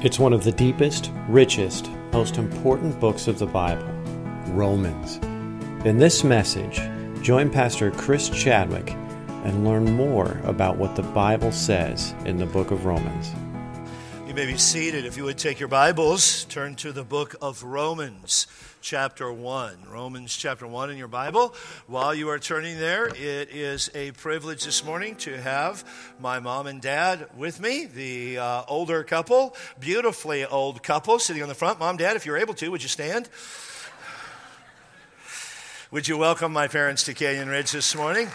It's one of the deepest, richest, most important books of the Bible, Romans. In this message, join Pastor Chris Chadwick and learn more about what the Bible says in the book of Romans. You may be seated. If you would take your Bibles, turn to the book of Romans, chapter 1. Romans chapter 1 in your Bible. While you are turning there, it is a privilege this morning to have my mom and dad with me, the older couple, beautifully old couple sitting on the front. Mom, Dad, if you're able to, would you stand? Would you welcome my parents to Canyon Ridge this morning?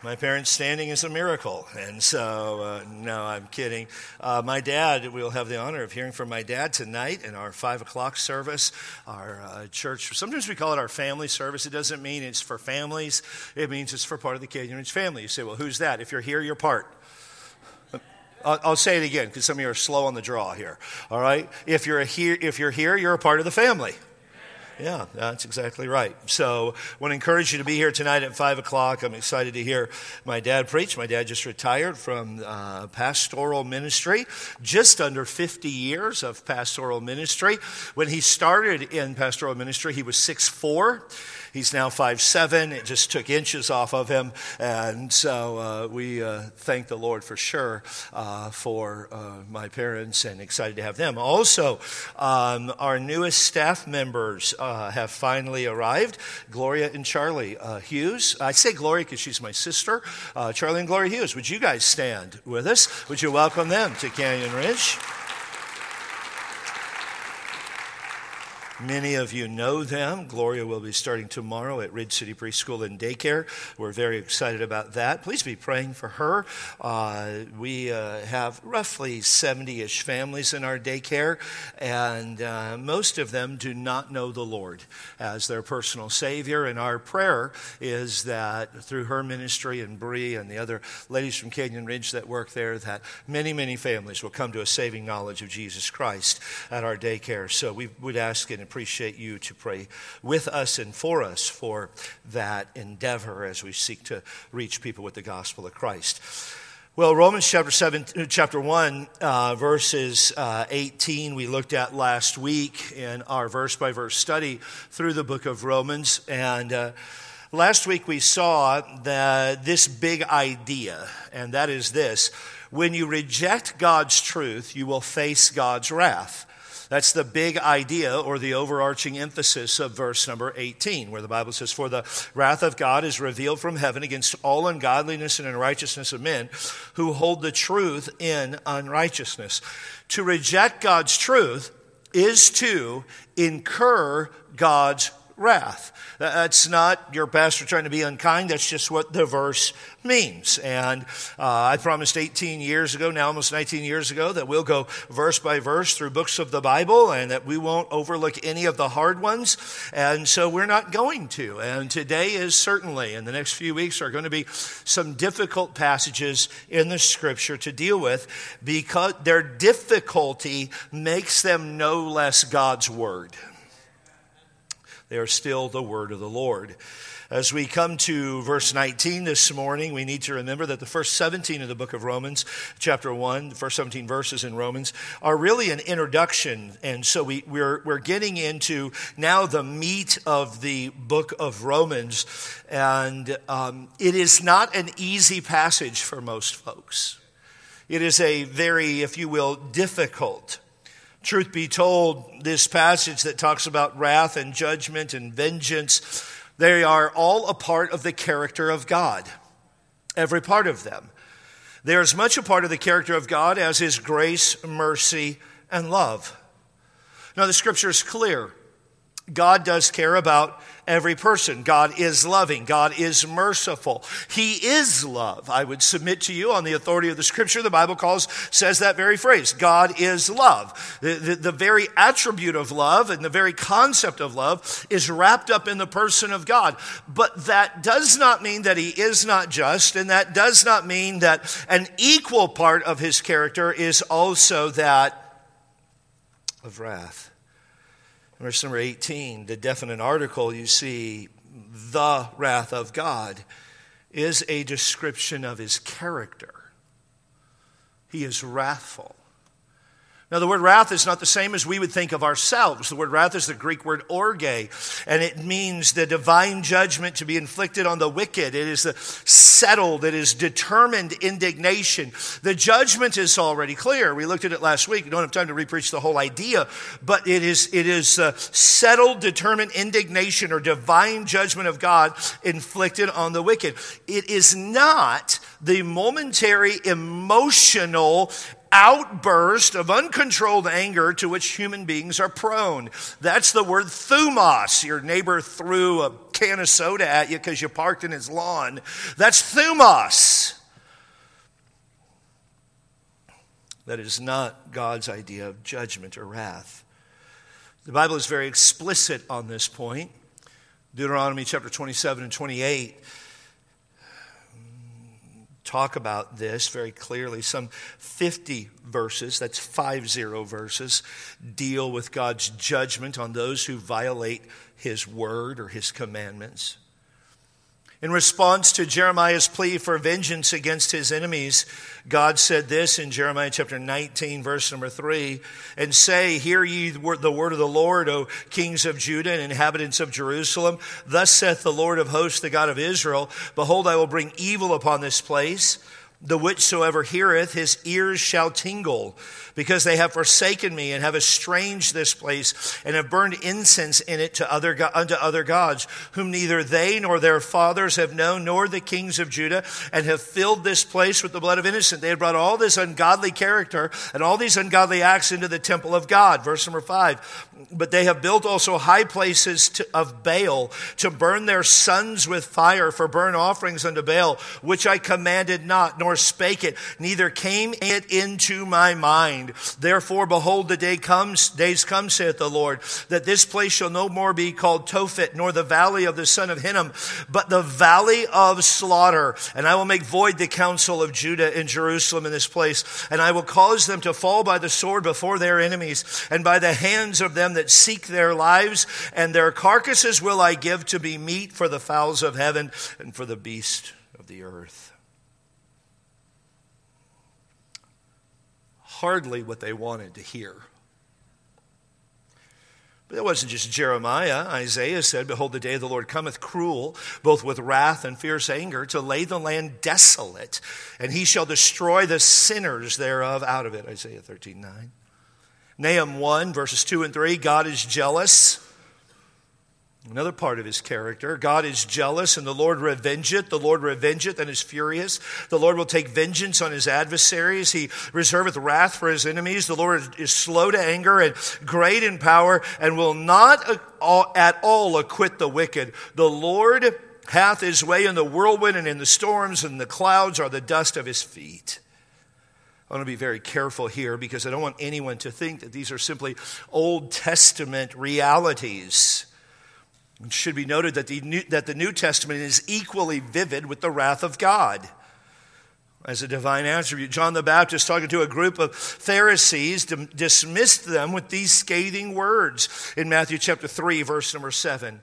My parents standing is a miracle, and so, no, I'm kidding. My dad, we'll have the honor of hearing from my dad tonight in our 5 o'clock service, our church. Sometimes we call it our family service. It doesn't mean it's for families. It means it's for part of the Canyon Ridge family. You say, well, who's that? If you're here, you're part. I'll say it again, because some of you are slow on the draw here, all right? If you're here, you're a part of the family. Yeah, that's exactly right. So I want to encourage you to be here tonight at 5 o'clock. I'm excited to hear my dad preach. My dad just retired from pastoral ministry, just under 50 years of pastoral ministry. When he started in pastoral ministry, he was 6'4". He's now 5'7". It just took inches off of him. And so we thank the Lord for sure for my parents, and excited to have them. Also, our newest staff members have finally arrived, Gloria and Charlie Hughes. I say Gloria because she's my sister. Charlie and Gloria Hughes, would you guys stand with us? Would you welcome them to Canyon Ridge? Many of you know them. Gloria will be starting tomorrow at Ridge City Preschool and Daycare. We're very excited about that. Please be praying for her. We have roughly 70-ish families in our daycare, and most of them do not know the Lord as their personal Savior. And our prayer is that through her ministry, and Bree and the other ladies from Canyon Ridge that work there, that many, many families will come to a saving knowledge of Jesus Christ at our daycare. So we would ask and appreciate you to pray with us and for us for that endeavor as we seek to reach people with the gospel of Christ. Well, Romans chapter 1, verses 18 we looked at last week in our verse-by-verse study through the book of Romans. And last week we saw this big idea, and that is this: when you reject God's truth, you will face God's wrath. That's the big idea, or the overarching emphasis of verse number 18, where the Bible says, "For the wrath of God is revealed from heaven against all ungodliness and unrighteousness of men who hold the truth in unrighteousness." To reject God's truth is to incur God's wrath. That's not your pastor trying to be unkind. That's just what the verse means. And I promised 18 years ago, now almost 19 years ago, that we'll go verse by verse through books of the Bible, and that we won't overlook any of the hard ones. And so we're not going to. And today is certainly, and the next few weeks are going to be some difficult passages in the Scripture to deal with, because their difficulty makes them no less God's Word. They are still the word of the Lord. As we come to verse 19 this morning, we need to remember that the first 17 of the book of Romans, chapter 1, the first 17 verses in Romans, are really an introduction. And so we're getting into now the meat of the book of Romans. And it is not an easy passage for most folks. It is a very, if you will, difficult. Truth be told, this passage that talks about wrath and judgment and vengeance, they are all a part of the character of God, every part of them. They are as much a part of the character of God as His grace, mercy, and love. Now, the Scripture is clear. God does care about every person. God is loving. God is merciful. He is love. I would submit to you on the authority of the Scripture, the Bible says that very phrase. God is love. The very attribute of love and the very concept of love is wrapped up in the person of God. But that does not mean that He is not just, and that does not mean that an equal part of His character is also that of wrath. Verse number 18, the definite article, you see, the wrath of God, is a description of His character. He is wrathful. Now, the word wrath is not the same as we would think of ourselves. The word wrath is the Greek word orge, and it means the divine judgment to be inflicted on the wicked. It is the settled, it is determined indignation. The judgment is already clear. We looked at it last week. We don't have time to repreach the whole idea, but it is settled, determined indignation or divine judgment of God inflicted on the wicked. It is not the momentary emotional outburst of uncontrolled anger to which human beings are prone. That's the word thumos. Your neighbor threw a can of soda at you because you parked in his lawn. That's thumos. That is not God's idea of judgment or wrath. The Bible is very explicit on this point. Deuteronomy chapter 27 and 28 talk about this very clearly. Some 50 verses, that's 50 verses, deal with God's judgment on those who violate his word or his commandments. In response to Jeremiah's plea for vengeance against his enemies, God said this in Jeremiah chapter 19, verse number 3, and say, hear ye the word of the Lord, O kings of Judah and inhabitants of Jerusalem. Thus saith the Lord of hosts, the God of Israel, behold, I will bring evil upon this place. The whichsoever heareth, his ears shall tingle, because they have forsaken me and have estranged this place and have burned incense in it unto other gods, whom neither they nor their fathers have known, nor the kings of Judah, and have filled this place with the blood of innocent. They have brought all this ungodly character and all these ungodly acts into the temple of God. Verse number 5. But they have built also high places of Baal to burn their sons with fire for burnt offerings unto Baal, which I commanded not, nor spake it, neither came it into my mind. Therefore, behold, the days come, saith the Lord, that this place shall no more be called Tophet, nor the valley of the son of Hinnom, but the valley of slaughter. And I will make void the counsel of Judah and Jerusalem in this place, and I will cause them to fall by the sword before their enemies, and by the hands of them that seek their lives, and their carcasses will I give to be meat for the fowls of heaven and for the beasts of the earth. Hardly what they wanted to hear. But that wasn't just Jeremiah. Isaiah said, behold, the day of the Lord cometh cruel, both with wrath and fierce anger, to lay the land desolate, and he shall destroy the sinners thereof out of it. Isaiah 13:9. Nahum 1, verses 2 and 3, God is jealous. Another part of his character. God is jealous, and the Lord revengeth. The Lord revengeth and is furious. The Lord will take vengeance on his adversaries. He reserveth wrath for his enemies. The Lord is slow to anger and great in power, and will not at all acquit the wicked. The Lord hath his way in the whirlwind and in the storms, and the clouds are the dust of his feet. I want to be very careful here because I don't want anyone to think that these are simply Old Testament realities. It should be noted that the New Testament is equally vivid with the wrath of God as a divine attribute. John the Baptist, talking to a group of Pharisees, dismissed them with these scathing words in Matthew chapter 3, verse number 7.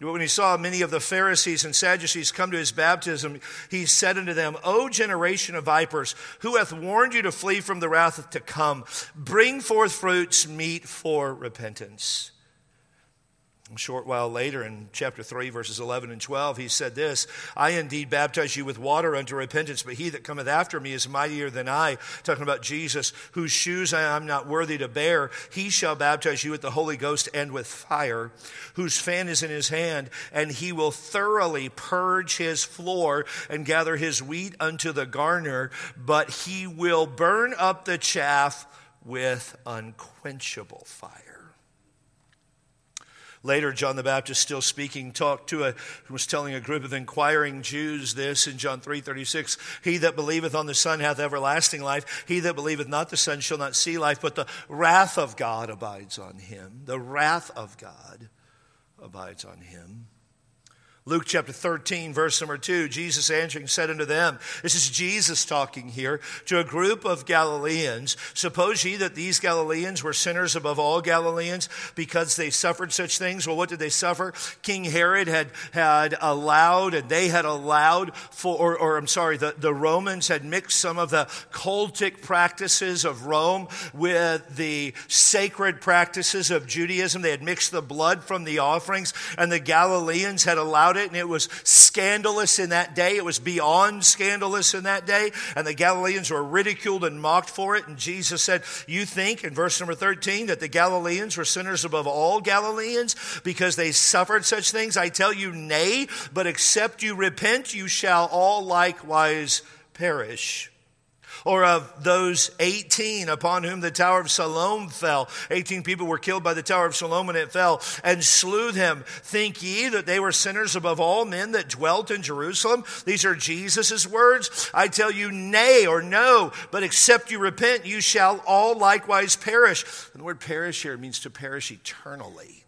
But when he saw many of the Pharisees and Sadducees come to his baptism, he said unto them, O generation of vipers, who hath warned you to flee from the wrath to come? Bring forth fruits meet for repentance. A short while later in chapter 3, verses 11 and 12, he said this, I indeed baptize you with water unto repentance, but he that cometh after me is mightier than I, talking about Jesus, whose shoes I am not worthy to bear. He shall baptize you with the Holy Ghost and with fire, whose fan is in his hand, and he will thoroughly purge his floor and gather his wheat unto the garner, but he will burn up the chaff with unquenchable fire. Later, John the Baptist, still speaking, was telling a group of inquiring Jews this in John 3:36. He that believeth on the Son hath everlasting life. He that believeth not the Son shall not see life, but the wrath of God abides on him. The wrath of God abides on him. Luke chapter 13, verse number 2, Jesus answering said unto them, this is Jesus talking here to a group of Galileans. Suppose ye that these Galileans were sinners above all Galileans because they suffered such things? Well, what did they suffer? King Herod the Romans had mixed some of the cultic practices of Rome with the sacred practices of Judaism. They had mixed the blood from the offerings, and the Galileans had allowed it, and it was scandalous in that day. It was beyond scandalous in that day, and the Galileans were ridiculed and mocked for it. And Jesus said, you think, in verse number 13, that the Galileans were sinners above all Galileans because they suffered such things? I tell you, nay, but except you repent, you shall all likewise perish. Or of those 18 upon whom the Tower of Siloam fell. 18 people were killed by the Tower of Siloam when it fell, and slew them. Think ye that they were sinners above all men that dwelt in Jerusalem? These are Jesus' words. I tell you, nay, or no, but except you repent, you shall all likewise perish. And the word perish here means to perish eternally,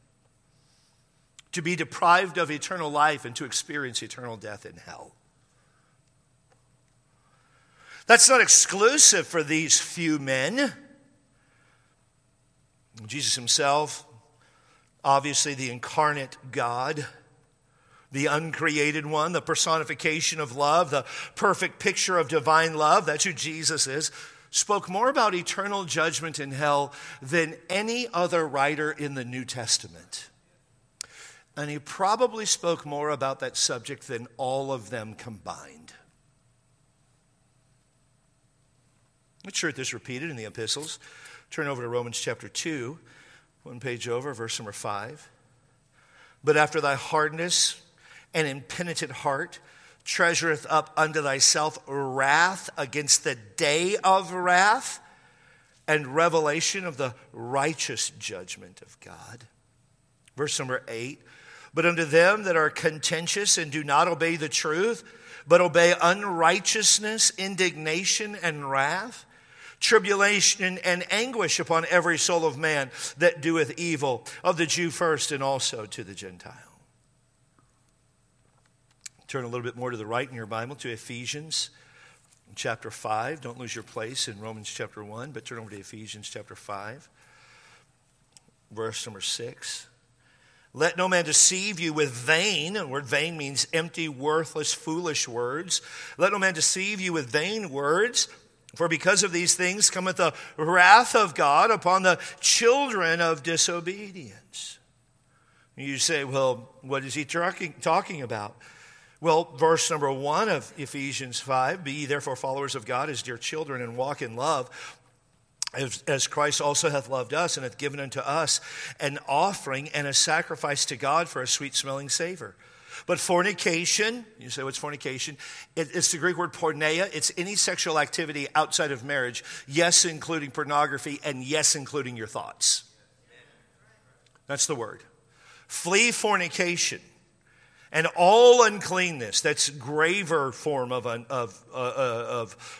to be deprived of eternal life and to experience eternal death in hell. That's not exclusive for these few men. Jesus himself, obviously the incarnate God, the uncreated one, the personification of love, the perfect picture of divine love, that's who Jesus is, spoke more about eternal judgment in hell than any other writer in the New Testament. And he probably spoke more about that subject than all of them combined. I'm sure this is repeated in the epistles. Turn over to Romans chapter 2, one page over, verse number 5. But after thy hardness and impenitent heart treasureth up unto thyself wrath against the day of wrath and revelation of the righteous judgment of God. Verse number 8. But unto them that are contentious and do not obey the truth, but obey unrighteousness, indignation, and wrath, tribulation and anguish upon every soul of man that doeth evil, of the Jew first and also to the Gentile. Turn a little bit more to the right in your Bible to Ephesians chapter 5. Don't lose your place in Romans chapter 1, but turn over to Ephesians chapter 5, verse number 6. Let no man deceive you with vain, the word vain means empty, worthless, foolish words. Let no man deceive you with vain words. For because of these things cometh the wrath of God upon the children of disobedience. You say, well, what is he talking about? Well, verse number 1 of Ephesians 5, be ye therefore followers of God as dear children, and walk in love, as Christ also hath loved us, and hath given unto us an offering and a sacrifice to God for a sweet-smelling savor. But fornication, you say, what's fornication? It's the Greek word porneia. It's any sexual activity outside of marriage, yes, including pornography, and yes, including your thoughts. That's the word. Flee fornication and all uncleanness. That's graver form of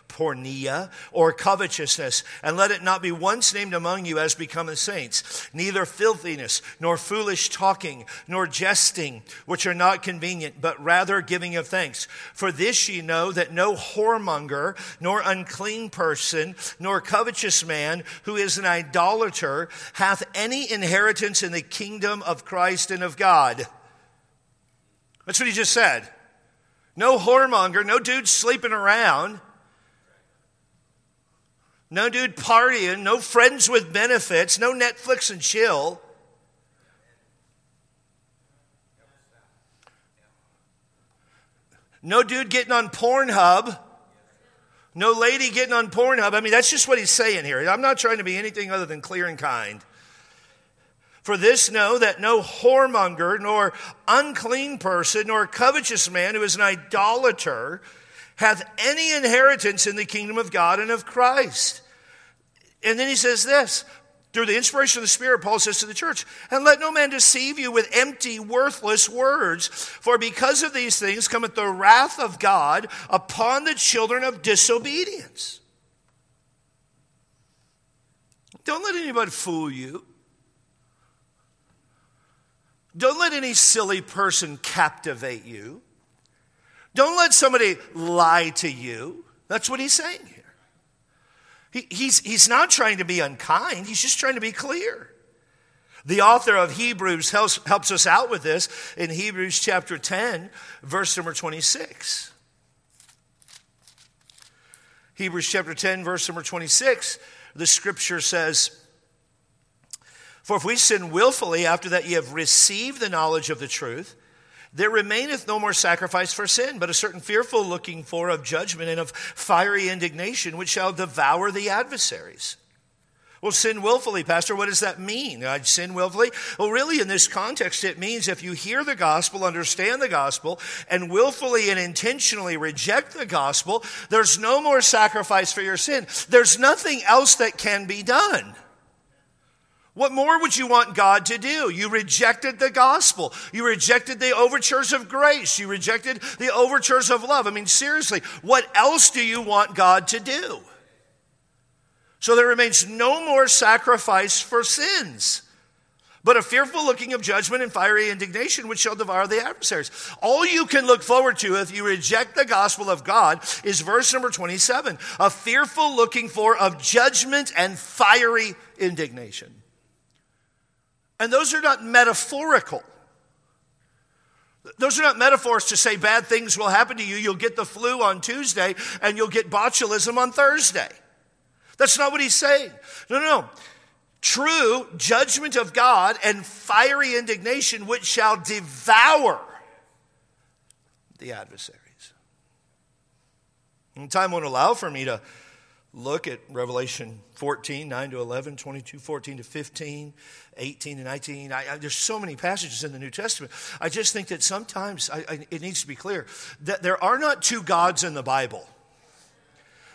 porneia, or covetousness. And let it not be once named among you as becometh saints, neither filthiness, nor foolish talking, nor jesting, which are not convenient, but rather giving of thanks. For this ye know, that no whoremonger, nor unclean person, nor covetous man, who is an idolater, hath any inheritance in the kingdom of Christ and of God. That's what he just said. No whoremonger, no dude sleeping around, no dude partying, no friends with benefits, no Netflix and chill. No dude getting on Pornhub. No lady getting on Pornhub. I mean, that's just what he's saying here. I'm not trying to be anything other than clear and kind. For this know, that no whoremonger, nor unclean person, nor covetous man, who is an idolater, hath any inheritance in the kingdom of God and of Christ. And then he says this, through the inspiration of the Spirit, Paul says to the church, and let no man deceive you with empty, worthless words, for because of these things cometh the wrath of God upon the children of disobedience. Don't let anybody fool you. Don't let any silly person captivate you. Don't let somebody lie to you. That's what he's saying here. He's not trying to be unkind. He's just trying to be clear. The author of Hebrews helps us out with this in Hebrews chapter 10, verse number 26. Hebrews chapter 10, verse number 26, the scripture says, "For if we sin willfully after that ye have received the knowledge of the truth, there remaineth no more sacrifice for sin, but a certain fearful looking for of judgment and of fiery indignation, which shall devour the adversaries." Well, sin willfully, Pastor, what does that mean? I'd sin willfully? Well, really, in this context, it means if you hear the gospel, understand the gospel, and willfully and intentionally reject the gospel, there's no more sacrifice for your sin. There's nothing else that can be done. What more would you want God to do? You rejected the gospel. You rejected the overtures of grace. You rejected the overtures of love. I mean, seriously, what else do you want God to do? So there remains no more sacrifice for sins, but a fearful looking of judgment and fiery indignation which shall devour the adversaries. All you can look forward to if you reject the gospel of God is verse number 27, a fearful looking for of judgment and fiery indignation. And those are not metaphorical. Those are not metaphors to say bad things will happen to you. You'll get the flu on Tuesday and you'll get botulism on Thursday. That's not what he's saying. No. True judgment of God and fiery indignation which shall devour the adversaries. And time won't allow for me to look at Revelation 14, 9 to 11, 22, 14 to 15, 18 to 19. There's so many passages in the New Testament. I just think that sometimes it needs to be clear that there are not two gods in the Bible.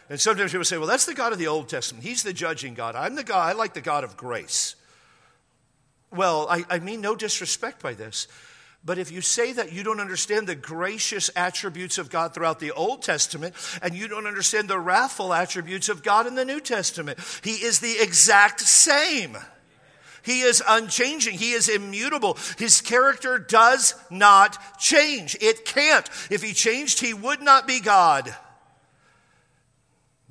And sometimes people say, well, that's the God of the Old Testament. He's the judging God. I'm the God, I like the God of grace. Well, I mean no disrespect by this. But if you say that you don't understand the gracious attributes of God throughout the Old Testament, and you don't understand the wrathful attributes of God in the New Testament, he is the exact same. He is unchanging. He is immutable. His character does not change. It can't. If he changed, he would not be God.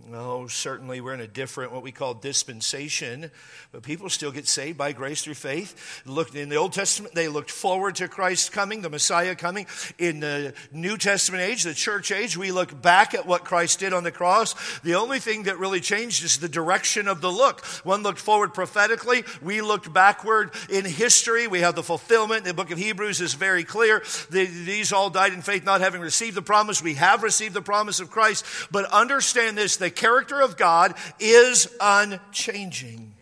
No, certainly we're in a different, what we call dispensation, but people still get saved by grace through faith. Looked in the Old Testament, they looked forward to Christ coming, the Messiah coming. In the New Testament age, the church age, we look back at what Christ did on the cross. The only thing that really changed is the direction of the look. One looked forward prophetically, we looked backward in history. We have the fulfillment. The book of Hebrews is very clear. These all died in faith, not having received the promise. We have received the promise of Christ, but understand this, the character of God is unchanging.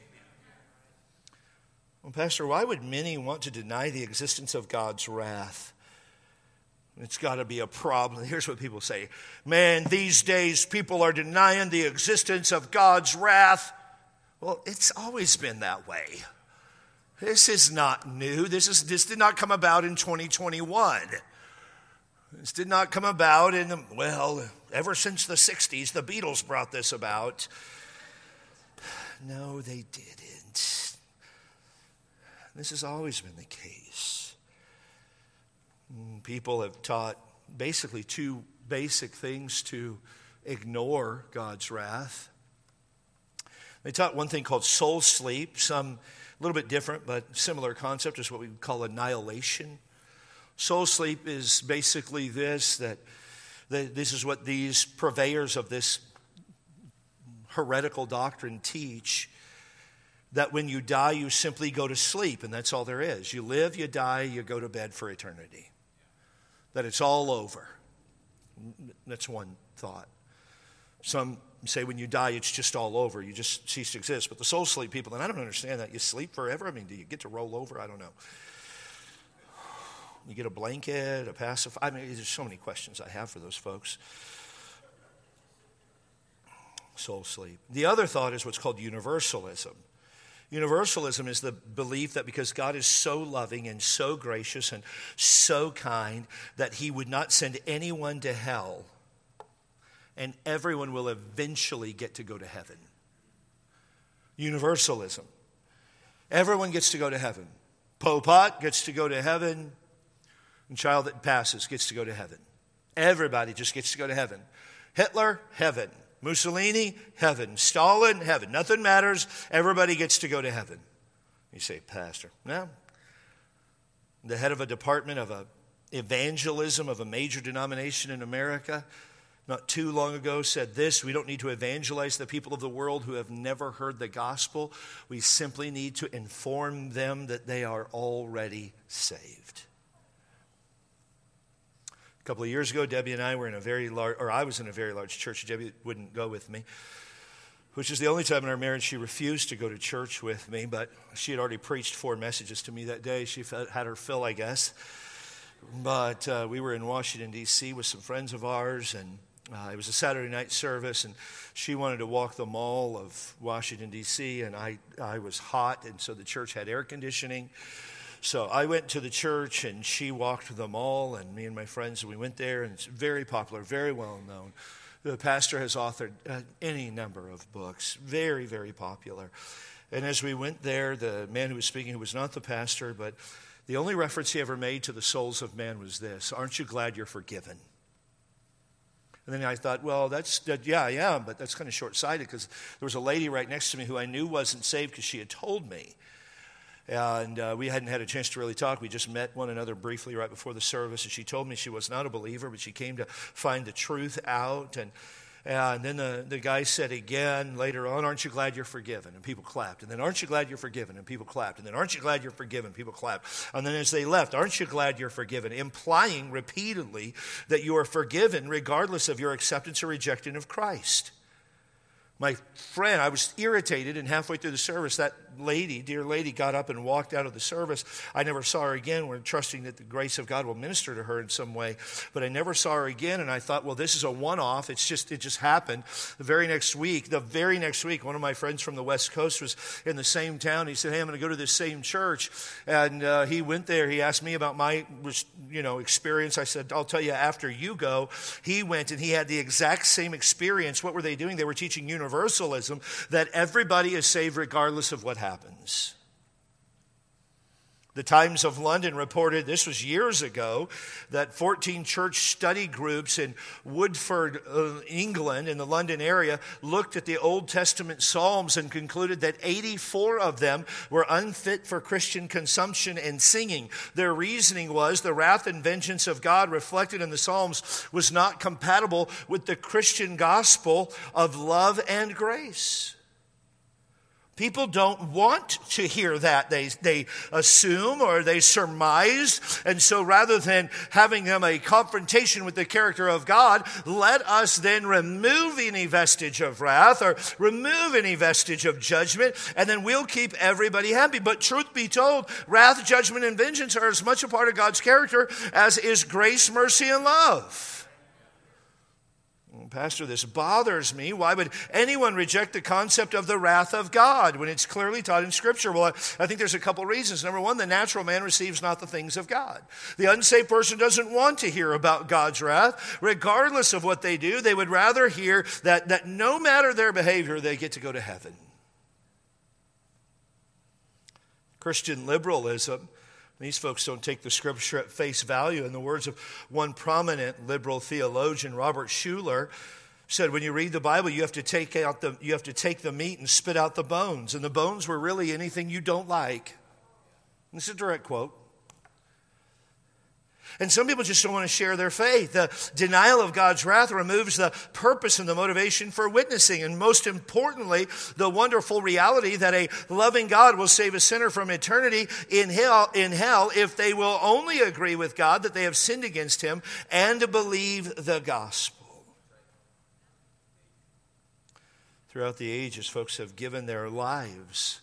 Well, Pastor, why would many want to deny the existence of God's wrath? It's got to be a problem. Here's what people say. Man, these days people are denying the existence of God's wrath. Well, it's always been that way. This is not new. This did not come about in 2021. This did not come about ever since the 60s, the Beatles brought this about. No, they didn't. This has always been the case. People have taught basically two basic things to ignore God's wrath. They taught one thing called soul sleep, some a little bit different, but similar concept is what we call annihilation. Soul sleep is basically this, that this is what these purveyors of this heretical doctrine teach, that when you die, you simply go to sleep, and that's all there is. You live, you die, you go to bed for eternity. That it's all over. That's one thought. Some say when you die, it's just all over. You just cease to exist. But the soul sleep people, and I don't understand that. You sleep forever? I mean, do you get to roll over? I don't know. You get a blanket, a pacifier. I mean, there's so many questions I have for those folks. Soul sleep. The other thought is what's called universalism. Universalism is the belief that because God is so loving and so gracious and so kind that he would not send anyone to hell, and everyone will eventually get to go to heaven. Universalism. Everyone gets to go to heaven. Popat gets to go to heaven. And child that passes gets to go to heaven. Everybody just gets to go to heaven. Hitler, heaven. Mussolini, heaven. Stalin, heaven. Nothing matters. Everybody gets to go to heaven. You say, Pastor, no. The head of a department of evangelism of a major denomination in America not too long ago said this: we don't need to evangelize the people of the world who have never heard the gospel. We simply need to inform them that they are already saved. A couple of years ago, Debbie and I were in a very large, or I was in a very large church. Debbie wouldn't go with me, which is the only time in our marriage she refused to go to church with me, but she had already preached 4 messages to me that day. She had her fill, I guess. But we were in Washington, D.C. with some friends of ours, and it was a Saturday night service, and she wanted to walk the mall of Washington, D.C., and I was hot, and so the church had air conditioning. So I went to the church, and she walked the mall, and me and my friends, we went there, and it's very popular, very well known. The pastor has authored any number of books, very, very popular. And as we went there, the man who was speaking, who was not the pastor, but the only reference he ever made to the souls of man was this: aren't you glad you're forgiven? And then I thought, well, yeah, I am, but that's kind of short-sighted, because there was a lady right next to me who I knew wasn't saved because she had told me. And we hadn't had a chance to really talk. We just met one another briefly right before the service, and she told me she was not a believer, but she came to find the truth out. And then the guy said again later on, aren't you glad you're forgiven? And people clapped. And then, aren't you glad you're forgiven? And people clapped. And then, aren't you glad you're forgiven? People clapped. And then as they left, aren't you glad you're forgiven? Implying repeatedly that you are forgiven regardless of your acceptance or rejection of Christ. My friend, I was irritated, and halfway through the service, that lady, dear lady, got up and walked out of the service. I never saw her again. We're trusting that the grace of God will minister to her in some way, but I never saw her again, and I thought, well, this is a one-off. It just happened. The very next week, one of my friends from the West Coast was in the same town. He said, hey, I'm going to go to this same church, and he went there. He asked me about my experience. I said, I'll tell you after you go. He went, and he had the exact same experience. What were they doing? They were teaching universalism, that everybody is saved regardless of what happens. The Times of London reported, this was years ago, that 14 church study groups in Woodford, England, in the London area, looked at the Old Testament Psalms and concluded that 84 of them were unfit for Christian consumption and singing. Their reasoning was the wrath and vengeance of God reflected in the Psalms was not compatible with the Christian gospel of love and grace. People don't want to hear that. They assume or they surmise. And so rather than having them a confrontation with the character of God, let us then remove any vestige of wrath or remove any vestige of judgment, and then we'll keep everybody happy. But truth be told, wrath, judgment, and vengeance are as much a part of God's character as is grace, mercy, and love. Pastor, this bothers me. Why would anyone reject the concept of the wrath of God when it's clearly taught in Scripture? Well, I think there's a couple reasons. Number one, the natural man receives not the things of God. The unsaved person doesn't want to hear about God's wrath. Regardless of what they do, they would rather hear that no matter their behavior, they get to go to heaven. Christian liberalism. These folks don't take the Scripture at face value. In the words of one prominent liberal theologian, Robert Schuller, said, when you read the Bible, you have to take the meat and spit out the bones. And the bones were really anything you don't like. And it's a direct quote. And some people just don't want to share their faith. The denial of God's wrath removes the purpose and the motivation for witnessing. And most importantly, the wonderful reality that a loving God will save a sinner from eternity in hell if they will only agree with God that they have sinned against him and believe the gospel. Throughout the ages, folks have given their lives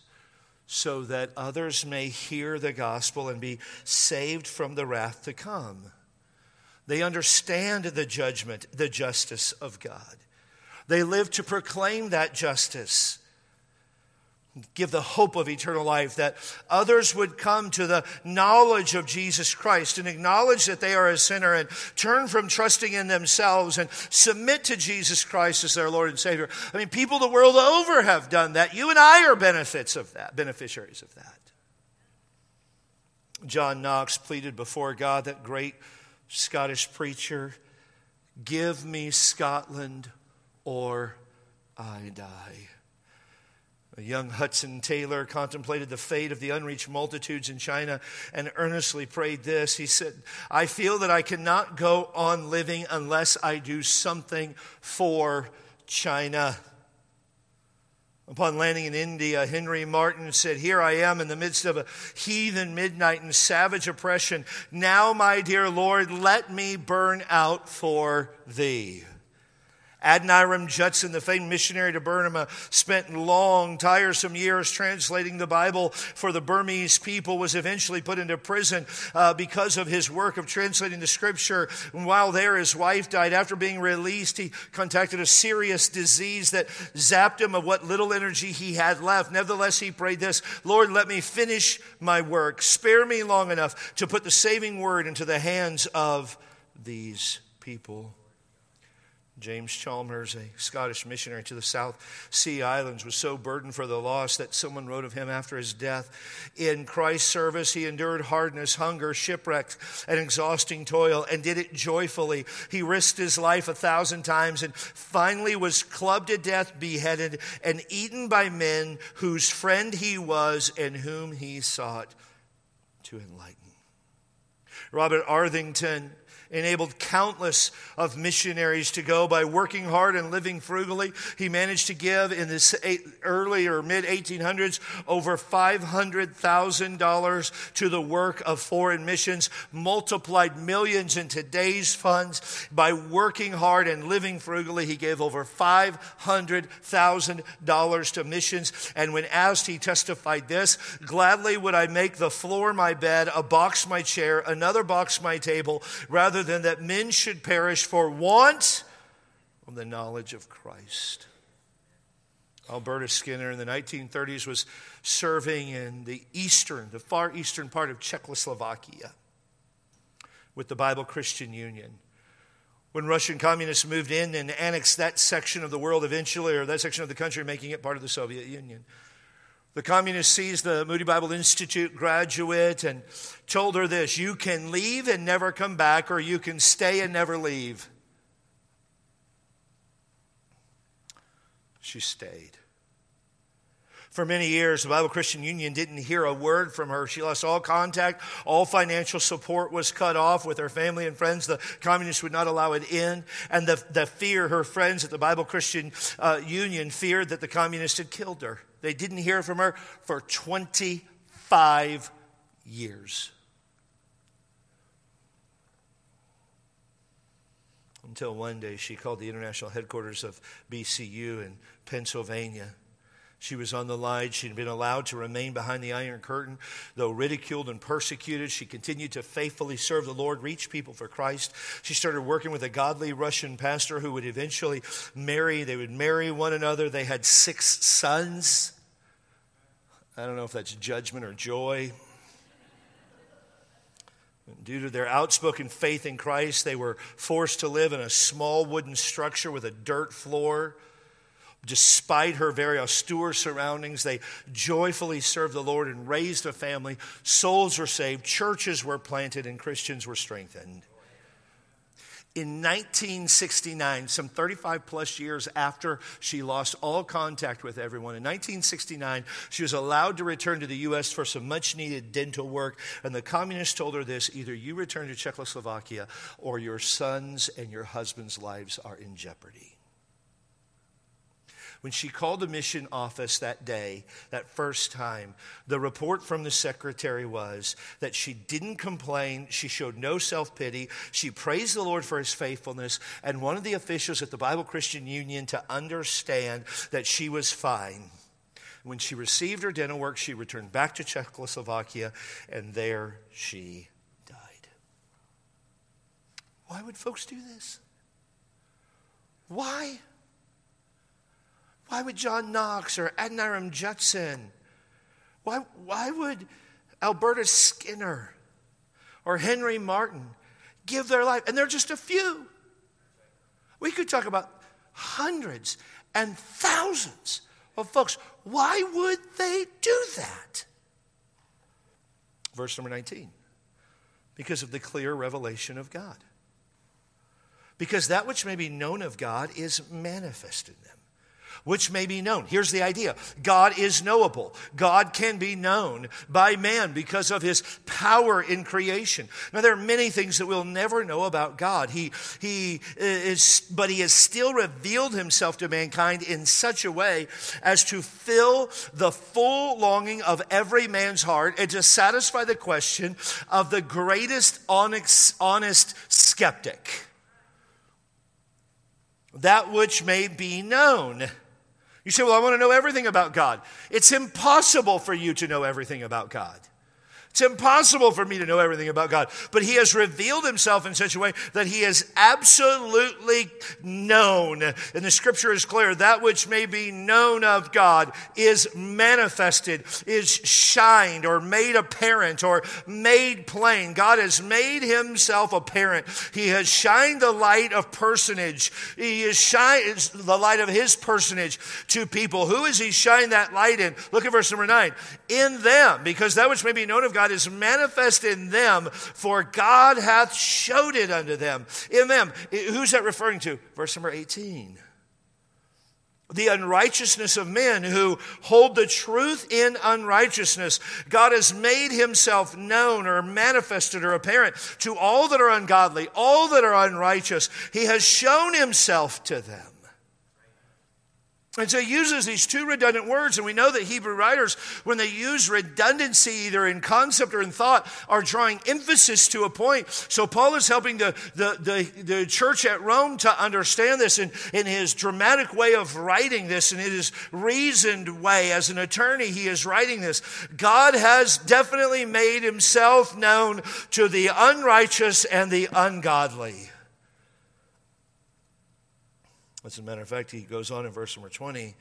so that others may hear the gospel and be saved from the wrath to come. They understand the judgment, the justice of God. They live to proclaim that justice, give the hope of eternal life, that others would come to the knowledge of Jesus Christ and acknowledge that they are a sinner and turn from trusting in themselves and submit to Jesus Christ as their Lord and Savior. I mean, people the world over have done that. You and I are beneficiaries of that. John Knox pleaded before God, that great Scottish preacher, "Give me Scotland or I die." A young Hudson Taylor contemplated the fate of the unreached multitudes in China and earnestly prayed this. He said, "I feel that I cannot go on living unless I do something for China." Upon landing in India, Henry Martyn said, "Here I am in the midst of a heathen midnight and savage oppression. Now, my dear Lord, let me burn out for thee." Adoniram Judson, the famed missionary to Burma, spent long, tiresome years translating the Bible for the Burmese people, was eventually put into prison because of his work of translating the Scripture. And while there, his wife died. After being released, he contracted a serious disease that zapped him of what little energy he had left. Nevertheless, he prayed this, "Lord, let me finish my work. Spare me long enough to put the saving word into the hands of these people." James Chalmers, a Scottish missionary to the South Sea Islands, was so burdened for the loss that someone wrote of him after his death, "In Christ's service he endured hardness, hunger, shipwrecks, and exhausting toil, and did it joyfully. He risked his life 1,000 times and finally was clubbed to death, beheaded, and eaten by men whose friend he was and whom he sought to enlighten." Robert Arthington enabled countless of missionaries to go by working hard and living frugally. He managed to give in the early or mid-1800s over $500,000 to the work of foreign missions, multiplied millions in today's funds. By working hard and living frugally, he gave over $500,000 to missions. And when asked, he testified this, "Gladly would I make the floor my bed, a box my chair, another box my table, rather than that men should perish for want of the knowledge of Christ." Alberta Skinner in the 1930s was serving in the far eastern part of Czechoslovakia with the Bible Christian Union. When Russian communists moved in and annexed that section of the world eventually, or that section of the country, making it part of the Soviet Union. The communist seized the Moody Bible Institute graduate and told her this, "You can leave and never come back, or you can stay and never leave." She stayed. For many years, the Bible Christian Union didn't hear a word from her. She lost all contact. All financial support was cut off with her family and friends. The communists would not allow it in. And the fear, her friends at the Bible Christian Union feared that the communists had killed her. They didn't hear from her for 25 years. Until one day she called the international headquarters of BCU in Pennsylvania. She was on the line. She had been allowed to remain behind the Iron Curtain. Though ridiculed and persecuted, she continued to faithfully serve the Lord, reach people for Christ. She started working with a godly Russian pastor who would eventually marry. They would marry one another. They had 6 sons. I don't know if that's judgment or joy. Due to their outspoken faith in Christ, they were forced to live in a small wooden structure with a dirt floor. Despite her very austere surroundings, they joyfully served the Lord and raised a family. Souls were saved, churches were planted, and Christians were strengthened. In 1969, some 35 plus years after she lost all contact with everyone, in 1969, she was allowed to return to the U.S. for some much needed dental work. And the communists told her this, "Either you return to Czechoslovakia or your sons and your husband's lives are in jeopardy." When she called the mission office that day, that first time, the report from the secretary was that she didn't complain. She showed no self-pity. She praised the Lord for his faithfulness and wanted the officials at the Bible Christian Union to understand that she was fine. When she received her dental work, she returned back to Czechoslovakia, and there she died. Why would folks do this? Why? Why would John Knox or Adoniram Judson? Why would Alberta Skinner or Henry Martyn give their life? And they're just a few. We could talk about hundreds and thousands of folks. Why would they do that? verse number 19. Because of the clear revelation of God. Because that which may be known of God is manifest in them, which may be known. Here's the idea. God is knowable. God can be known by man because of his power in creation. Now, there are many things that we'll never know about God. But he has still revealed himself to mankind in such a way as to fill the full longing of every man's heart and to satisfy the question of the greatest honest skeptic. That which may be known. You say, well, I want to know everything about God. It's impossible for you to know everything about God. It's impossible for me to know everything about God. But he has revealed himself in such a way that he is absolutely known. And the scripture is clear. That which may be known of God is manifested, is shined or made apparent or made plain. God has made himself apparent. He has shined the light of personage. He has shined the light of his personage to people. Who has he shined that light in? Look at verse number 9. In them, because that which may be known of God is manifest in them, for God hath showed it unto them. In them, who's that referring to? Verse number 18. The unrighteousness of men who hold the truth in unrighteousness. God has made himself known or manifested or apparent to all that are ungodly, all that are unrighteous. He has shown himself to them. And so he uses these two redundant words, and we know that Hebrew writers, when they use redundancy either in concept or in thought, are drawing emphasis to a point. So Paul is helping the church at Rome to understand this in his dramatic way of writing this, and in his reasoned way. As an attorney, he is writing this. God has definitely made himself known to the unrighteous and the ungodly. As a matter of fact, he goes on in verse number 20,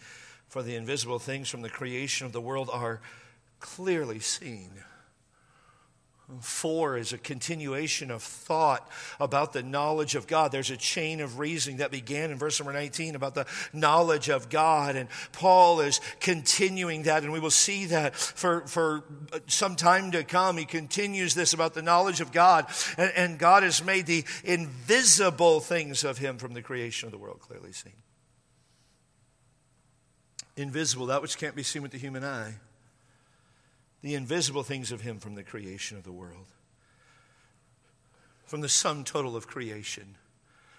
for the invisible things from the creation of the world are clearly seen. 4 is a continuation of thought about the knowledge of God. There's a chain of reasoning that began in verse number 19 about the knowledge of God. And Paul is continuing that, and we will see that for some time to come. He continues this about the knowledge of God. And God has made the invisible things of him from the creation of the world clearly seen. Invisible, that which can't be seen with the human eye. The invisible things of him from the creation of the world. From the sum total of creation.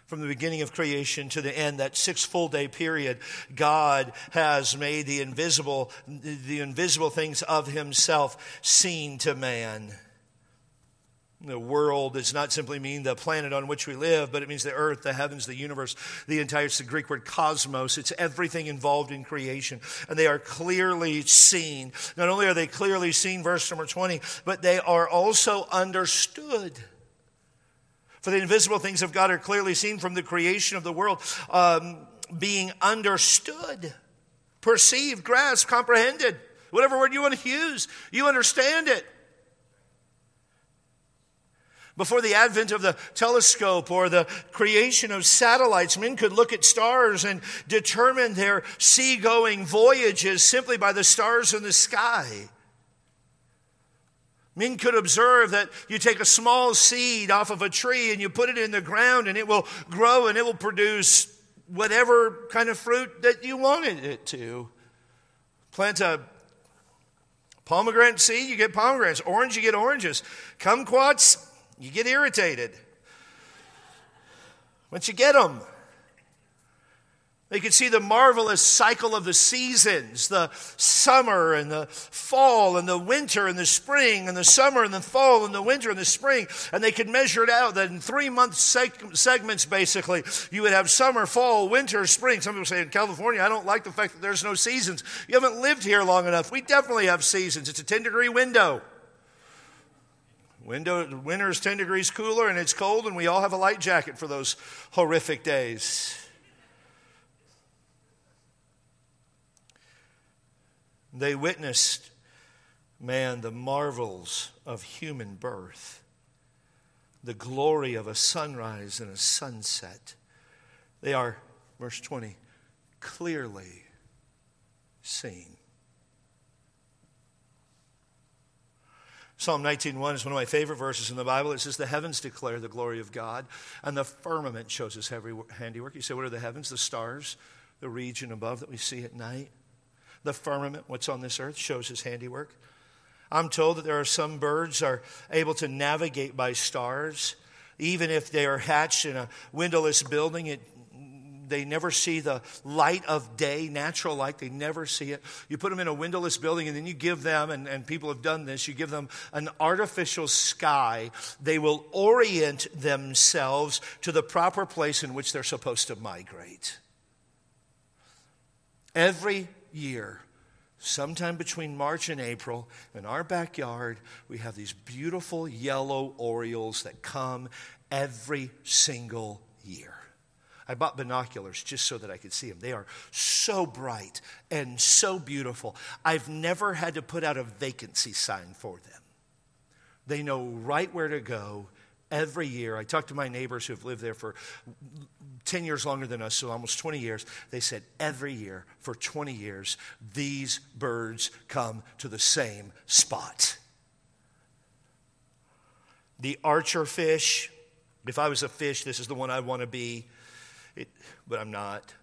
From the beginning of creation to the end, that 6 full day period, God has made the invisible things of himself seen to man. The world does not simply mean the planet on which we live, but it means the earth, the heavens, the universe, the entire, it's the Greek word cosmos. It's everything involved in creation. And they are clearly seen. Not only are they clearly seen, verse number 20, but they are also understood. For the invisible things of God are clearly seen from the creation of the world, being understood, perceived, grasped, comprehended. Whatever word you want to use, you understand it. Before the advent of the telescope or the creation of satellites, men could look at stars and determine their seagoing voyages simply by the stars in the sky. Men could observe that you take a small seed off of a tree and you put it in the ground and it will grow and it will produce whatever kind of fruit that you wanted it to. Plant a pomegranate seed, you get pomegranates. Orange, you get oranges. Kumquats, you get irritated once you get them. They could see the marvelous cycle of the seasons, the summer and the fall and the winter and the spring and the summer and the fall and the winter and the spring. And they could measure it out that in 3-month segments, basically, you would have summer, fall, winter, spring. Some people say, in California, I don't like the fact that there's no seasons. You haven't lived here long enough. We definitely have seasons. It's a 10-degree window. Winter is 10 degrees cooler and it's cold and we all have a light jacket for those horrific days. They witnessed, man, the marvels of human birth, the glory of a sunrise and a sunset. They are, verse 20, clearly seen. Psalm 19:1 is one of my favorite verses in the Bible. It says, the heavens declare the glory of God, and the firmament shows his handiwork. You say, what are the heavens? The stars, the region above that we see at night. The firmament, what's on this earth, shows his handiwork. I'm told that there are some birds are able to navigate by stars. Even if they are hatched in a windowless building, they never see the light of day, natural light. They never see it. You put them in a windowless building, and then you give them, and people have done this, you give them an artificial sky. They will orient themselves to the proper place in which they're supposed to migrate. Every year, sometime between March and April, in our backyard, we have these beautiful yellow orioles that come every single year. I bought binoculars just so that I could see them. They are so bright and so beautiful. I've never had to put out a vacancy sign for them. They know right where to go every year. I talked to my neighbors who have lived there for 10 years longer than us, so almost 20 years. They said every year for 20 years, these birds come to the same spot. The archer fish, if I was a fish, this is the one I want to be. But I'm not.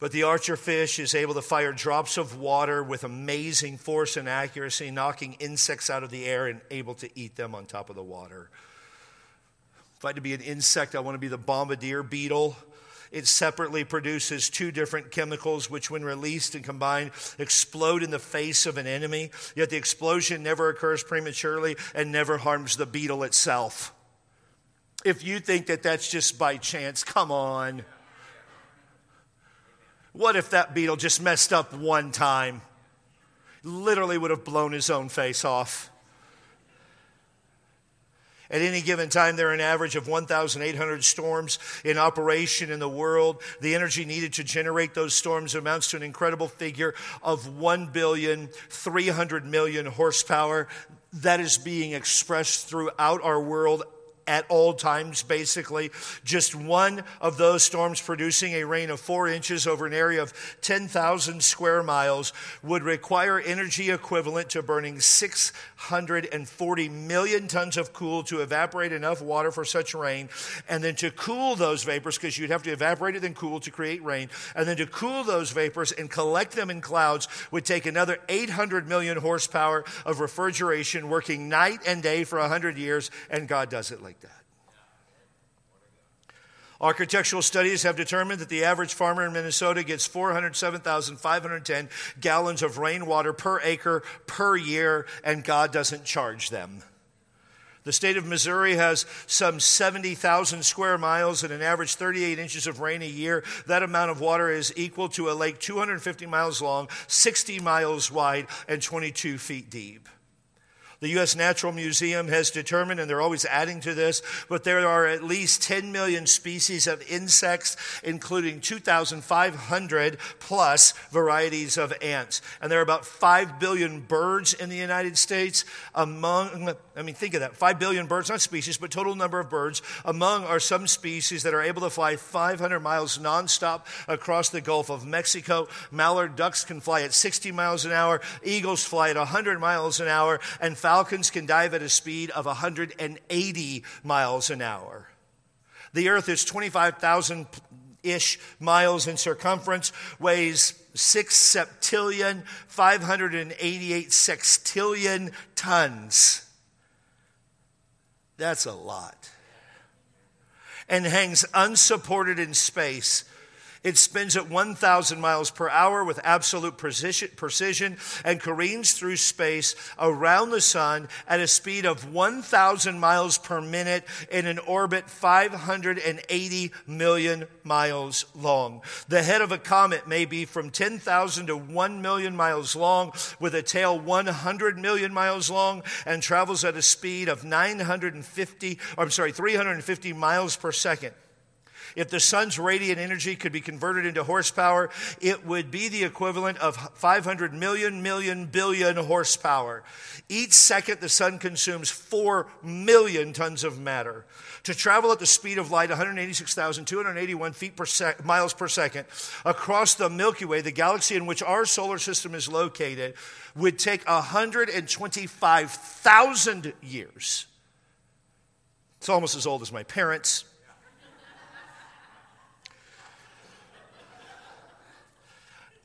But the archer fish is able to fire drops of water with amazing force and accuracy, knocking insects out of the air and able to eat them on top of the water. If I had to be an insect, I want to be the bombardier beetle. It separately produces two different chemicals, which when released and combined, explode in the face of an enemy. Yet the explosion never occurs prematurely and never harms the beetle itself. If you think that that's just by chance, come on. What if that beetle just messed up one time? Literally would have blown his own face off. At any given time, there are an average of 1,800 storms in operation in the world. The energy needed to generate those storms amounts to an incredible figure of 1,300,000,000 horsepower. That is being expressed throughout our world at all times, basically. Just one of those storms producing a rain of 4 inches over an area of 10,000 square miles would require energy equivalent to burning 640 million tons of coal to evaporate enough water for such rain, and then to cool those vapors, because you'd have to evaporate it and cool to create rain, and then to cool those vapors and collect them in clouds would take another 800 million horsepower of refrigeration working night and day for 100 years, and God does it like that. Architectural studies have determined that the average farmer in Minnesota gets 407,510 gallons of rainwater per acre per year, and God doesn't charge them. The state of Missouri has some 70,000 square miles and an average 38 inches of rain a year. That amount of water is equal to a lake 250 miles long, 60 miles wide, and 22 feet deep. The U.S. Natural Museum has determined, and they're always adding to this, but there are at least 10 million species of insects, including 2,500 plus varieties of ants. And there are about 5 billion birds in the United States. Think of that, 5 billion birds, not species, but total number of birds. Among are some species that are able to fly 500 miles nonstop across the Gulf of Mexico. Mallard ducks can fly at 60 miles an hour. Eagles fly at 100 miles an hour. And falcons can dive at a speed of 180 miles an hour. The earth is 25,000-ish miles in circumference, weighs 6 septillion, 588 sextillion tons. That's a lot. And hangs unsupported in space. It spins at 1,000 miles per hour with absolute precision and careens through space around the sun at a speed of 1,000 miles per minute in an orbit 580 million miles long. The head of a comet may be from 10,000 to 1 million miles long with a tail 100 million miles long and travels at a speed of 350 miles per second. If the sun's radiant energy could be converted into horsepower, it would be the equivalent of 500 million, billion horsepower. Each second, the sun consumes 4 million tons of matter. To travel at the speed of light, 186,281 miles per second, across the Milky Way, the galaxy in which our solar system is located, would take 125,000 years. It's almost as old as my parents.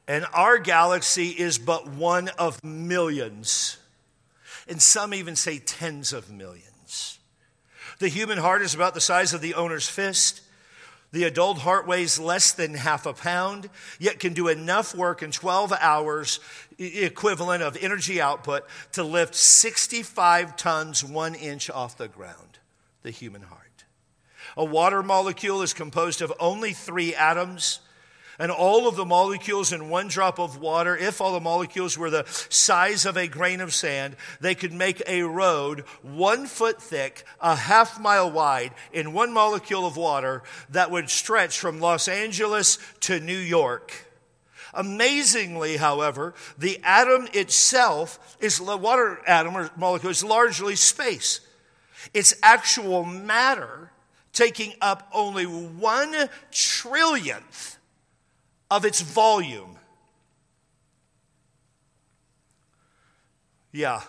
And our galaxy is but one of millions. And some even say tens of millions. The human heart is about the size of the owner's fist. The adult heart weighs less than half a pound, yet can do enough work in 12 hours, equivalent of energy output, to lift 65 tons 1 inch off the ground. The human heart. A water molecule is composed of only 3 atoms, and all of the molecules in one drop of water, if all the molecules were the size of a grain of sand, they could make a road 1 foot thick, a half mile wide, in one molecule of water that would stretch from Los Angeles to New York. Amazingly, however, the atom itself, is the water atom or molecule, is largely space. Its actual matter taking up only 1 trillionth of its volume. Yeah.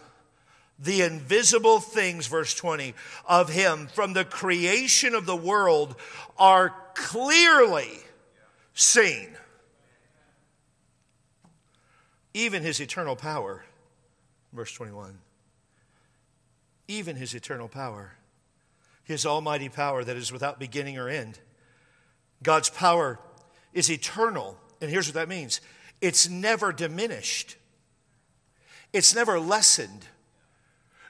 The invisible things, verse 20, of him from the creation of the world are clearly seen. Even his eternal power, verse 21. Even his eternal power, his almighty power that is without beginning or end. God's power is eternal. And here's what that means. It's never diminished. It's never lessened.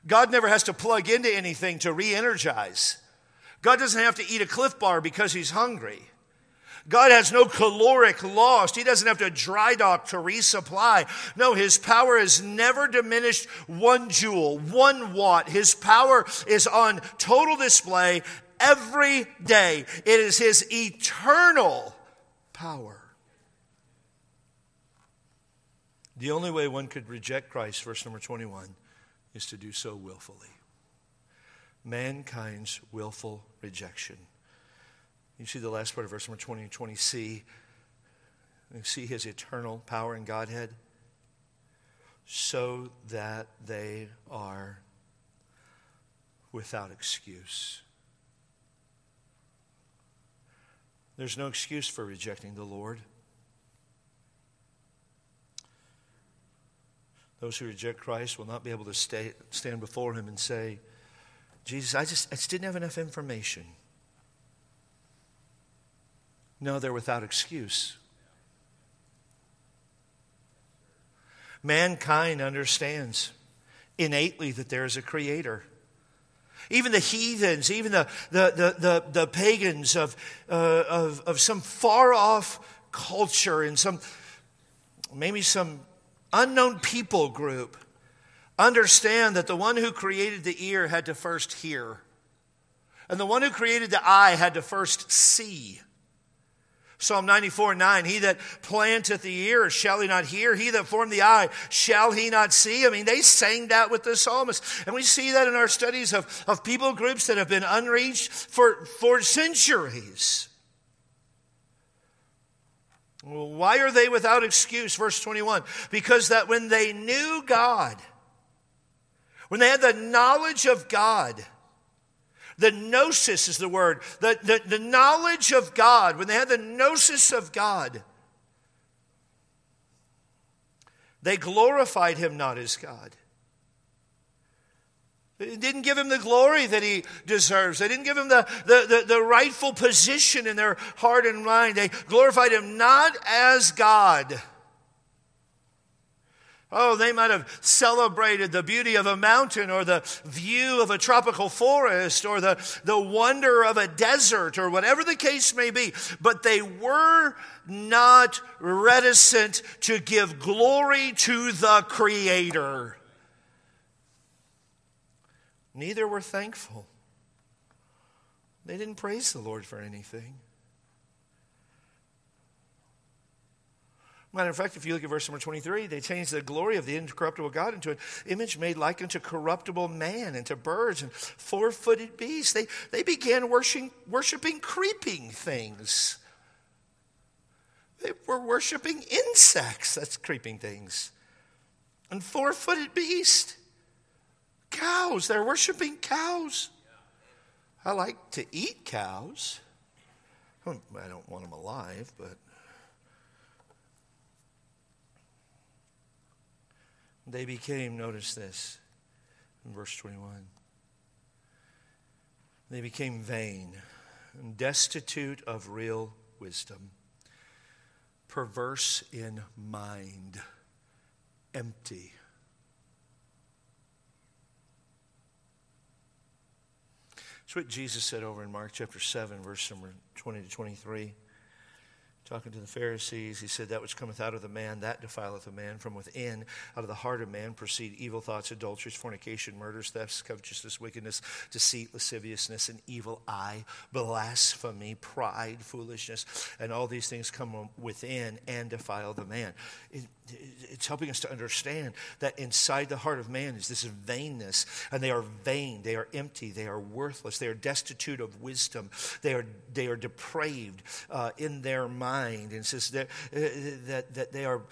God never has to plug into anything to re-energize. God doesn't have to eat a Cliff Bar because he's hungry. God has no caloric loss. He doesn't have to dry dock to resupply. No, his power is never diminished 1 joule, 1 watt. His power is on total display every day. It is his eternal power. The only way one could reject Christ, verse number 21, is to do so willfully. Mankind's willful rejection. You see the last part of verse number 20 and 20c. You see his eternal power in Godhead. So that they are without excuse. There's no excuse for rejecting the Lord. Those who reject Christ will not be able to stand before him and say, Jesus, I just didn't have enough information. No, they're without excuse. Mankind understands innately that there is a creator. Even the heathens, even the pagans of some far-off culture and some unknown people group understand that the one who created the ear had to first hear. And the one who created the eye had to first see. Psalm 94:9, he that planteth the ear, shall he not hear? He that formed the eye, shall he not see? I mean, they sang that with the psalmist. And we see that in our studies of people groups that have been unreached for centuries. Why are they without excuse? Verse 21, because that when they knew God, when they had the knowledge of God, the gnosis is the word. The knowledge of God. When they had the gnosis of God, they glorified him not as God. They didn't give him the glory that he deserves. They didn't give him the rightful position in their heart and mind. They glorified him not as God. Oh, they might have celebrated the beauty of a mountain or the view of a tropical forest or the wonder of a desert or whatever the case may be. But they were not reticent to give glory to the Creator. Neither were thankful. They didn't praise the Lord for anything. Matter of fact, if you look at verse number 23, they changed the glory of the incorruptible God into an image made like unto corruptible man, and to birds and four-footed beasts. They began worshiping creeping things. They were worshiping insects. That's creeping things. And four-footed beasts. Cows. They're worshiping cows. I like to eat cows. I don't want them alive, but they became, notice this, in verse 21. They became vain and destitute of real wisdom, perverse in mind, empty. That's what Jesus said over in Mark chapter 7, verse number 20 to 23. Talking to the Pharisees, he said, that which cometh out of the man, that defileth a man. From within, out of the heart of man, proceed evil thoughts, adulteries, fornication, murders, thefts, covetousness, wickedness, deceit, lasciviousness, an evil eye, blasphemy, pride, foolishness. And all these things come within and defile the man. It's helping us to understand that inside the heart of man is this vainness. And they are vain, they are empty, they are worthless, they are destitute of wisdom. They are depraved in their mind. And says that they are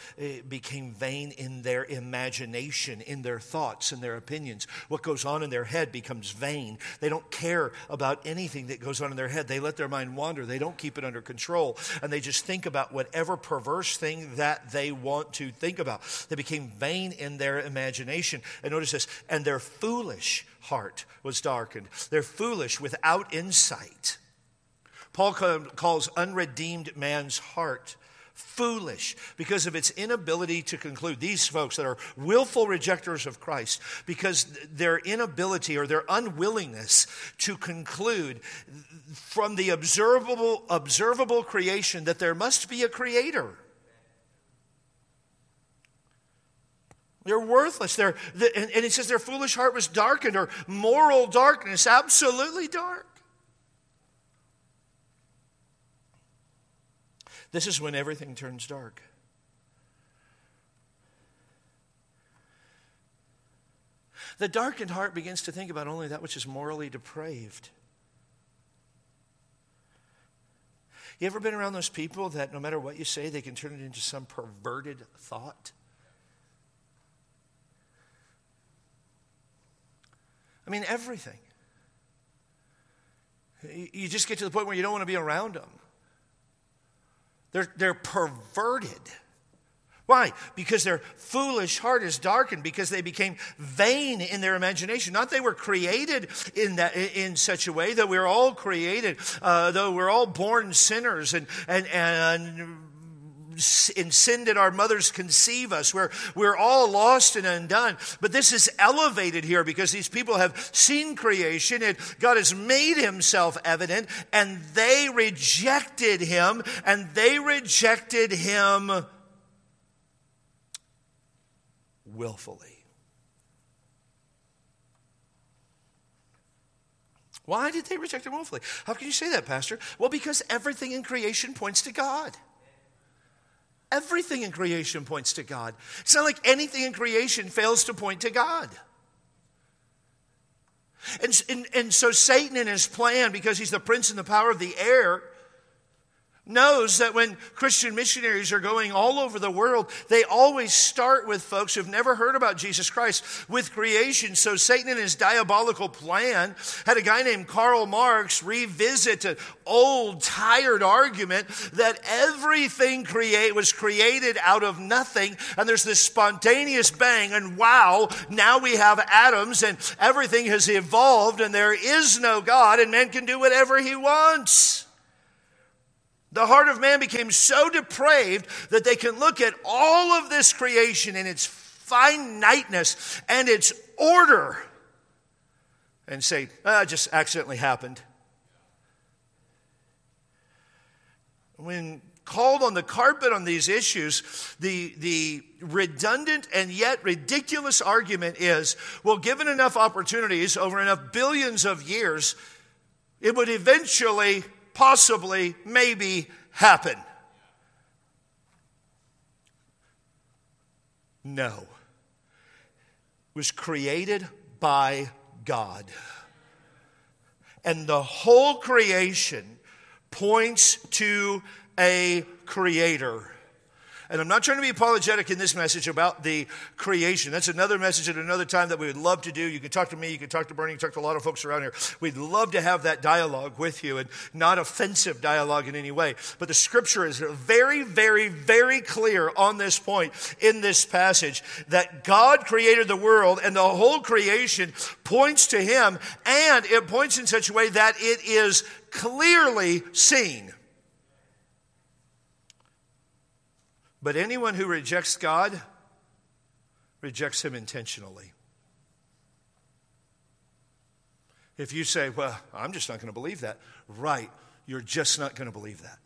became vain in their imagination, in their thoughts, in their opinions. What goes on in their head becomes vain. They don't care about anything that goes on in their head. They let their mind wander. They don't keep it under control. And they just think about whatever perverse thing that they want to think about. They became vain in their imagination. And notice this, and their foolish heart was darkened. They're foolish without insight. Paul calls unredeemed man's heart foolish because of its inability to conclude. These folks that are willful rejectors of Christ, because their inability or their unwillingness to conclude from the observable creation that there must be a creator. They're worthless. And it says their foolish heart was darkened, or moral darkness, absolutely dark. This is when everything turns dark. The darkened heart begins to think about only that which is morally depraved. You ever been around those people that no matter what you say, they can turn it into some perverted thought? I mean, everything. You just get to the point where you don't want to be around them. They're perverted. Why? Because their foolish heart is darkened, because they became vain in their imagination. Not they were created in such a way, that we are all created, though we're all born sinners and in sin did our mothers conceive us. We're all lost and undone. But this is elevated here because these people have seen creation and God has made himself evident, and they rejected him, willfully. Why did they reject him willfully? How can you say that, Pastor? Well, because everything in creation points to God. Everything in creation points to God. It's not like anything in creation fails to point to God. And so Satan in his plan, because he's the prince and the power of the air, knows that when Christian missionaries are going all over the world, they always start with folks who've never heard about Jesus Christ, with creation. So Satan in his diabolical plan had a guy named Karl Marx revisit an old, tired argument that everything was created out of nothing, and there's this spontaneous bang, and wow, now we have atoms, and everything has evolved, and there is no God, and man can do whatever he wants. The heart of man became so depraved that they can look at all of this creation in its finiteness and its order and say, it just accidentally happened. When called on the carpet on these issues, the redundant and yet ridiculous argument is, well, given enough opportunities over enough billions of years, it would eventually possibly, maybe happen. No. It was created by God. And the whole creation points to a creator. And I'm not trying to be apologetic in this message about the creation. That's another message at another time that we would love to do. You can talk to me, you can talk to Bernie, you can talk to a lot of folks around here. We'd love to have that dialogue with you, and not offensive dialogue in any way. But the scripture is very, very, very clear on this point in this passage that God created the world, and the whole creation points to him, and it points in such a way that it is clearly seen. But anyone who rejects God rejects him intentionally. If you say, well, I'm just not going to believe that. Right, you're just not going to believe that.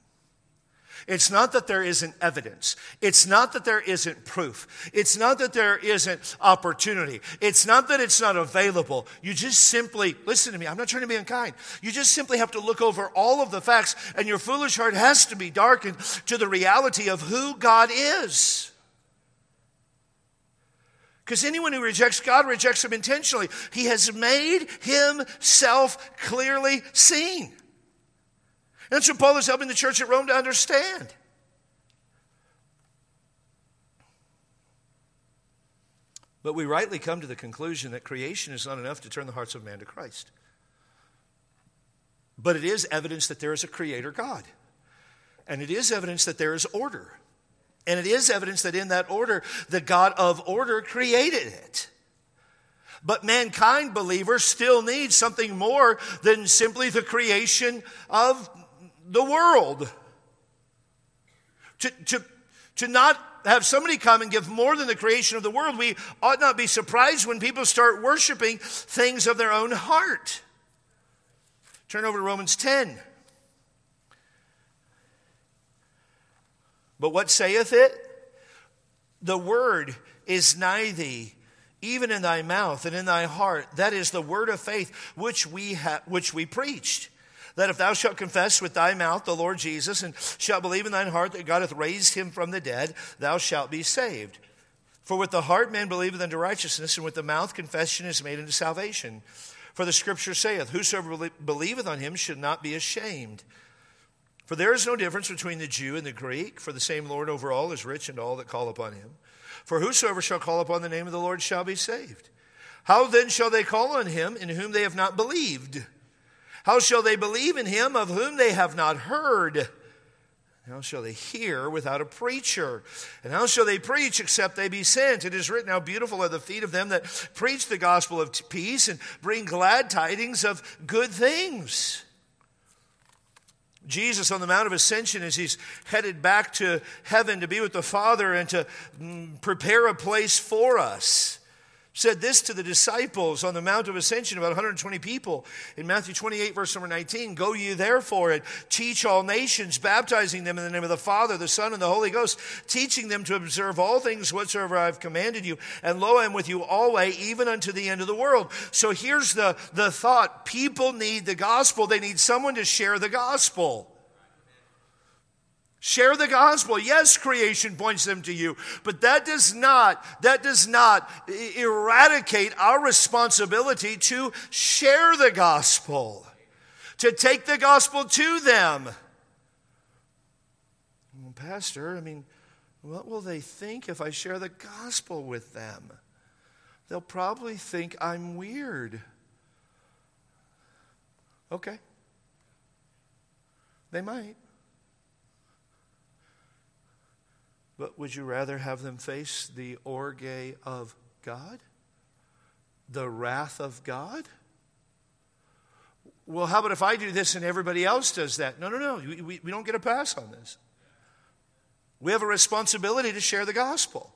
It's not that there isn't evidence. It's not that there isn't proof. It's not that there isn't opportunity. It's not that it's not available. You just simply, listen to me, I'm not trying to be unkind. You just simply have to look over all of the facts, and your foolish heart has to be darkened to the reality of who God is. Because anyone who rejects God rejects him intentionally. He has made himself clearly seen. And that's what Paul is helping the church at Rome to understand. But we rightly come to the conclusion that creation is not enough to turn the hearts of man to Christ. But it is evidence that there is a creator God. And it is evidence that there is order. And it is evidence that in that order, the God of order created it. But mankind, believers, still needs something more than simply the creation of the world. To not have somebody come and give more than the creation of the world, we ought not be surprised when people start worshiping things of their own heart. Turn over to Romans 10. But what saith it? The word is nigh thee, even in thy mouth and in thy heart. That is the word of faith which we preached. That if thou shalt confess with thy mouth the Lord Jesus, and shalt believe in thine heart that God hath raised him from the dead, thou shalt be saved. For with the heart man believeth unto righteousness, and with the mouth confession is made unto salvation. For the scripture saith, whosoever believeth on him should not be ashamed. For there is no difference between the Jew and the Greek, for the same Lord over all is rich, and all that call upon him. For whosoever shall call upon the name of the Lord shall be saved. How then shall they call on him in whom they have not believed? How shall they believe in him of whom they have not heard? How shall they hear without a preacher? And how shall they preach except they be sent? It is written, how beautiful are the feet of them that preach the gospel of peace and bring glad tidings of good things. Jesus on the Mount of Ascension, as he's headed back to heaven to be with the Father and to prepare a place for us, said this to the disciples on the Mount of Ascension, about 120 people, in Matthew 28, verse number 19, go ye therefore and teach all nations, baptizing them in the name of the Father, the Son, and the Holy Ghost, teaching them to observe all things whatsoever I have commanded you. And lo, I am with you always, even unto the end of the world. So here's the thought. People need the gospel. They need someone to share the gospel. Share the gospel. Yes, creation points them to you, but that does not eradicate our responsibility to share the gospel, to take the gospel to them. Well, Pastor, what will they think if I share the gospel with them? They'll probably think I'm weird. Okay. They might. But would you rather have them face the orge of God? The wrath of God? Well, how about if I do this and everybody else does that? No. We don't get a pass on this. We have a responsibility to share the gospel.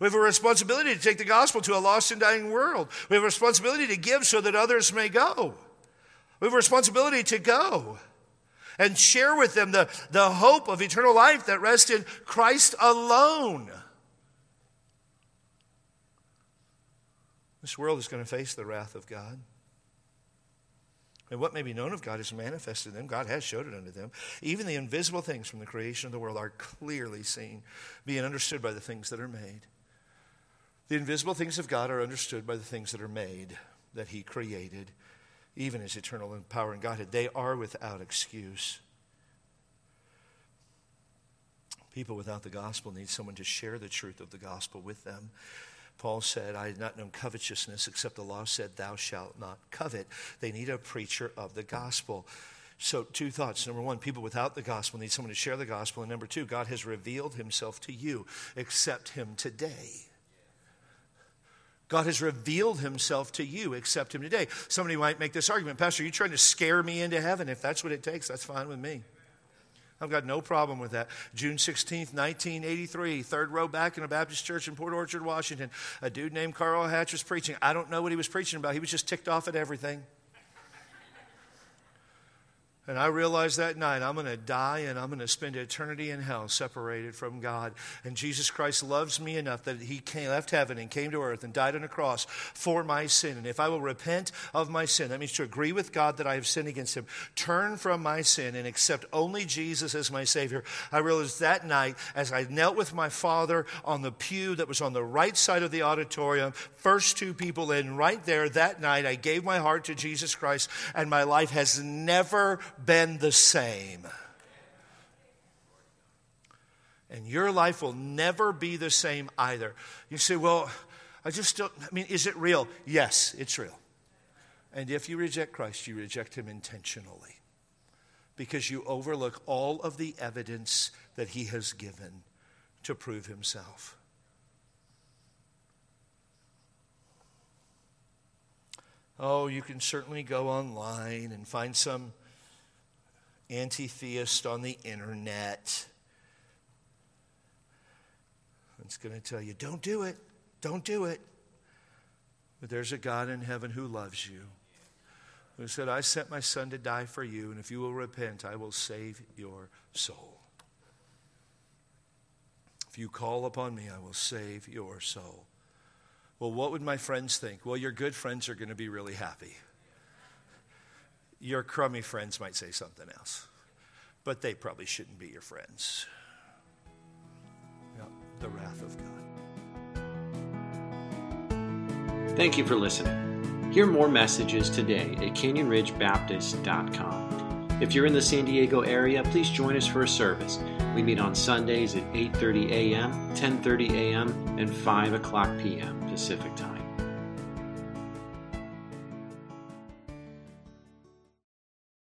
We have a responsibility to take the gospel to a lost and dying world. We have a responsibility to give so that others may go. We have a responsibility to go and share with them the hope of eternal life that rests in Christ alone. This world is going to face the wrath of God. And what may be known of God is manifested in them. God has showed it unto them. Even the invisible things from the creation of the world are clearly seen, being understood by the things that are made. The invisible things of God are understood by the things that are made, that he created, even his eternal power and Godhead. They are without excuse. People without the gospel need someone to share the truth of the gospel with them. Paul said, I had not known covetousness except the law said, thou shalt not covet. They need a preacher of the gospel. So two thoughts. Number one, people without the gospel need someone to share the gospel. And number two, God has revealed himself to you. Accept him today. God has revealed himself to you. Accept him today. Somebody might make this argument, Pastor, you're trying to scare me into heaven. If that's what it takes, that's fine with me. I've got no problem with that. June 16th, 1983, third row back in a Baptist church in Port Orchard, Washington. A dude named Carl Hatch was preaching. I don't know what he was preaching about. He was just ticked off at everything. And I realized that night, I'm going to die and I'm going to spend eternity in hell separated from God. And Jesus Christ loves me enough that he left heaven and came to earth and died on a cross for my sin. And if I will repent of my sin, that means to agree with God that I have sinned against him, turn from my sin and accept only Jesus as my Savior. I realized that night as I knelt with my father on the pew that was on the right side of the auditorium, first two people in right there that night, I gave my heart to Jesus Christ, and my life has never been the same. And your life will never be the same either. You say, well, I just don't, I mean, is it real? Yes, it's real. And if you reject Christ, you reject him intentionally because you overlook all of the evidence that he has given to prove himself. Oh, you can certainly go online and find some anti-theist on the internet. It's going to tell you, don't do it. Don't do it. But there's a God in heaven who loves you, who said, I sent my son to die for you, and if you will repent, I will save your soul. If you call upon me, I will save your soul. Well, what would my friends think? Well, your good friends are going to be really happy. Your crummy friends might say something else, but they probably shouldn't be your friends. Yep, the wrath of God. Thank you for listening. Hear more messages today at canyonridgebaptist.com. If you're in the San Diego area, please join us for a service. We meet on Sundays at 8:30 a.m., 10:30 a.m., and 5 o'clock p.m. Pacific Time.